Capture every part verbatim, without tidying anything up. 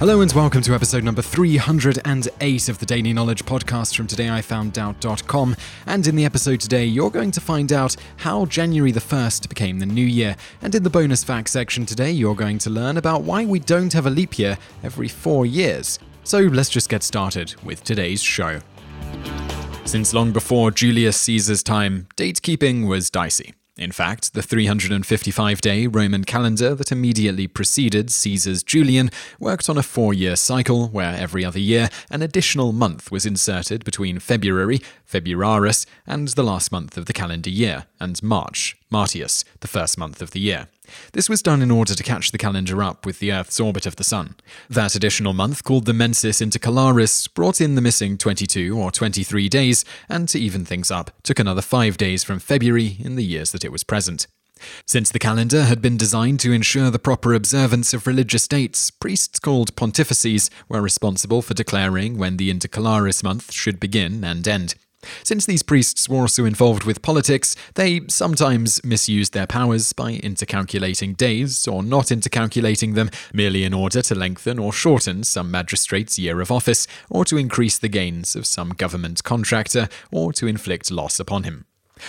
Hello and welcome to episode number three hundred eight of the Daily Knowledge podcast from today I found out dot com. And in the episode today, you're going to find out how January the first became the new year. And in the bonus fact section today, you're going to learn about why we don't have a leap year every four years. So let's just get started with today's show. Since long before Julius Caesar's time, datekeeping was dicey. In fact, the three hundred fifty-five day Roman calendar that immediately preceded Caesar's Julian worked on a four-year cycle where every other year an additional month was inserted between February, Februaris, and the last month of the calendar year, and March, Martius, the first month of the year. This was done in order to catch the calendar up with the Earth's orbit of the Sun. That additional month, called the mensis intercalaris, brought in the missing twenty-two or twenty-three days, and to even things up, took another five days from February in the years that it was present. Since the calendar had been designed to ensure the proper observance of religious dates, priests called pontifices were responsible for declaring when the intercalaris month should begin and end. Since these priests were also involved with politics, they sometimes misused their powers by intercalculating days or not intercalculating them, merely in order to lengthen or shorten some magistrate's year of office, or to increase the gains of some government contractor, or to inflict loss upon him.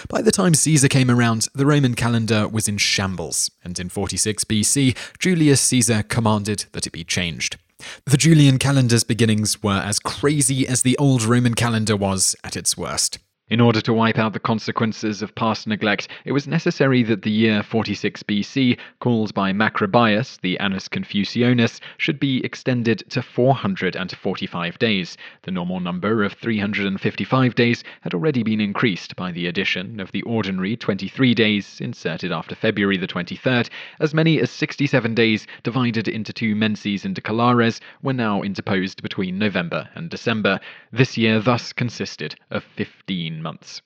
By the time Caesar came around, the Roman calendar was in shambles, and in forty-six B C, Julius Caesar commanded that it be changed. The Julian calendar's beginnings were as crazy as the old Roman calendar was at its worst. In order to wipe out the consequences of past neglect, it was necessary that the year forty-six B C, called by Macrobius the Annus Confucianus, should be extended to four hundred forty-five days. The normal number of three hundred fifty-five days had already been increased by the addition of the ordinary twenty-three days inserted after February the twenty-third. As many as sixty-seven days divided into two menses intercalares were now interposed between November and December. This year thus consisted of fifteen months.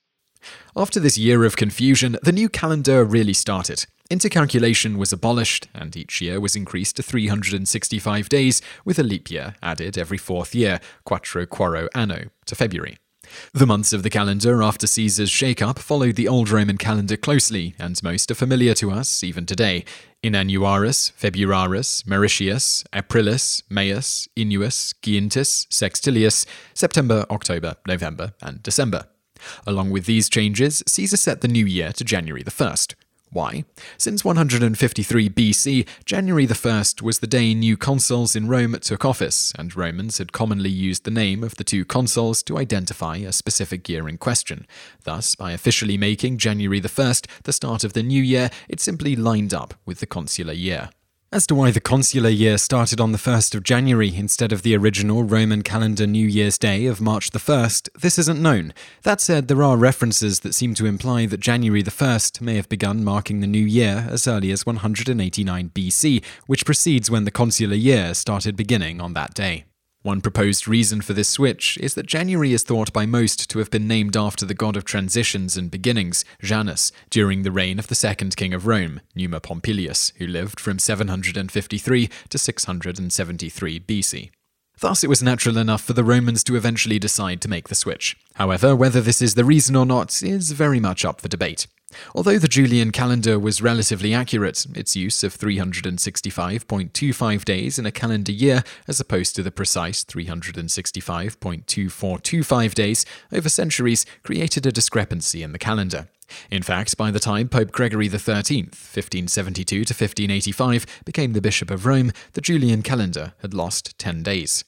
After this year of confusion, the new calendar really started. Intercalculation was abolished, and each year was increased to three hundred sixty-five days, with a leap year added every fourth year, quattro quaro anno, to February. The months of the calendar after Caesar's shake-up followed the old Roman calendar closely, and most are familiar to us even today. Inannuaris, Februaris, Mauritius, Aprilis, Maius, Innuus, Gientis, Sextilius, September, October, November, and December. Along with these changes, Caesar set the new year to January the first. Why? Since one hundred fifty-three B C, January the first was the day new consuls in Rome took office, and Romans had commonly used the name of the two consuls to identify a specific year in question. Thus, by officially making January the first the start of the new year, it simply lined up with the consular year. As to why the consular year started on the first of January instead of the original Roman calendar New Year's Day of March the first, this isn't known. That said, there are references that seem to imply that January the first may have begun marking the new year as early as one hundred eighty-nine B C, which precedes when the consular year started beginning on that day. One proposed reason for this switch is that January is thought by most to have been named after the god of transitions and beginnings, Janus, during the reign of the second king of Rome, Numa Pompilius, who lived from seven hundred fifty-three to six hundred seventy-three B C. Thus, it was natural enough for the Romans to eventually decide to make the switch. However, whether this is the reason or not is very much up for debate. Although the Julian calendar was relatively accurate, its use of three hundred sixty-five point two five days in a calendar year, as opposed to the precise three hundred sixty-five point two four two five days, over centuries created a discrepancy in the calendar. In fact, by the time Pope Gregory the thirteenth, fifteen seventy-two to fifteen eighty-five, became the Bishop of Rome, the Julian calendar had lost ten days.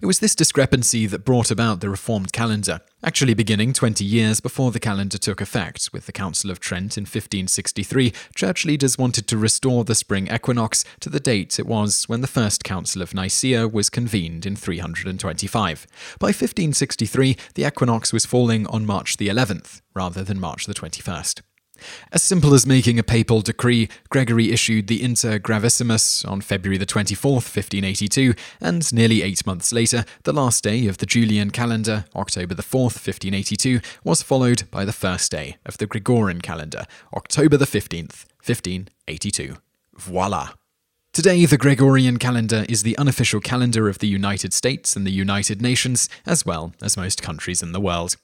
It was this discrepancy that brought about the reformed calendar, actually beginning twenty years before the calendar took effect. With the Council of Trent in fifteen sixty-three, church leaders wanted to restore the spring equinox to the date it was when the First Council of Nicaea was convened in three hundred twenty-five. By fifteen sixty-three, the equinox was falling on March the eleventh, rather than March the twenty-first. As simple as making a papal decree, Gregory issued the Inter Gravissimus on February the twenty-fourth, fifteen eighty-two, and nearly eight months later, the last day of the Julian calendar, October the fourth, fifteen eighty-two, was followed by the first day of the Gregorian calendar, October the fifteenth, fifteen eighty-two. Voila! Today, the Gregorian calendar is the unofficial calendar of the United States and the United Nations, as well as most countries in the world.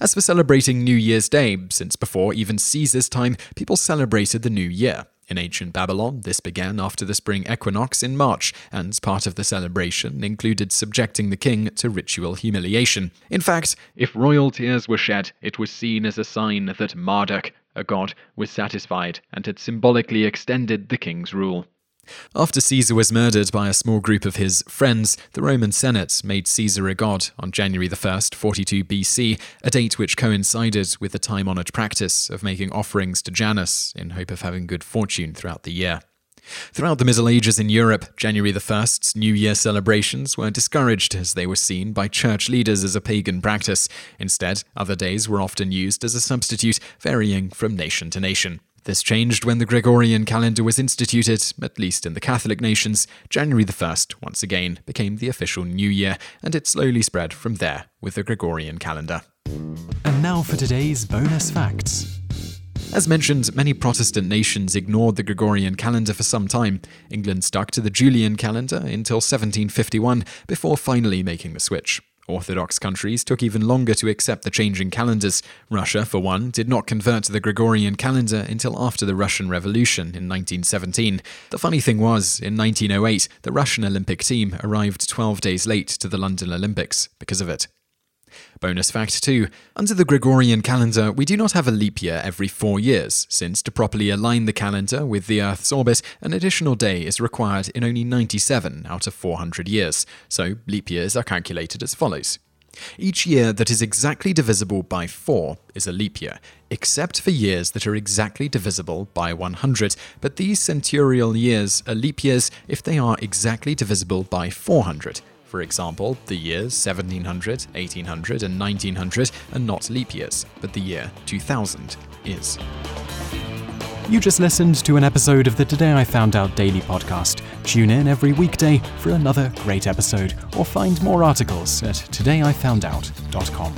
As for celebrating New Year's Day, since before even Caesar's time, people celebrated the New Year. In ancient Babylon, this began after the spring equinox in March, and part of the celebration included subjecting the king to ritual humiliation. In fact, if royal tears were shed, it was seen as a sign that Marduk, a god, was satisfied and had symbolically extended the king's rule. After Caesar was murdered by a small group of his friends, the Roman Senate made Caesar a god on January the first, forty-two B C, a date which coincided with the time-honored practice of making offerings to Janus in hope of having good fortune throughout the year. Throughout the Middle Ages in Europe, January the first's New Year celebrations were discouraged as they were seen by church leaders as a pagan practice. Instead, other days were often used as a substitute, varying from nation to nation. This changed when the Gregorian calendar was instituted, at least in the Catholic nations. January the first, once again, became the official New Year, and it slowly spread from there with the Gregorian calendar. And now for today's bonus facts. As mentioned, many Protestant nations ignored the Gregorian calendar for some time. England stuck to the Julian calendar until seventeen fifty-one, before finally making the switch. Orthodox countries took even longer to accept the changing calendars. Russia, for one, did not convert to the Gregorian calendar until after the Russian Revolution in nineteen seventeen. The funny thing was, in nineteen oh eight, the Russian Olympic team arrived twelve days late to the London Olympics because of it. Bonus fact two. Under the Gregorian calendar, we do not have a leap year every four years, since to properly align the calendar with the Earth's orbit, an additional day is required in only ninety-seven out of four hundred years, so leap years are calculated as follows. Each year that is exactly divisible by four is a leap year, except for years that are exactly divisible by one hundred, but these centurial years are leap years if they are exactly divisible by four hundred. For example, the years seventeen hundred, eighteen hundred, and nineteen hundred are not leap years, but the year two thousand is. You just listened to an episode of the Today I Found Out Daily podcast. Tune in every weekday for another great episode, or find more articles at today I found out dot com.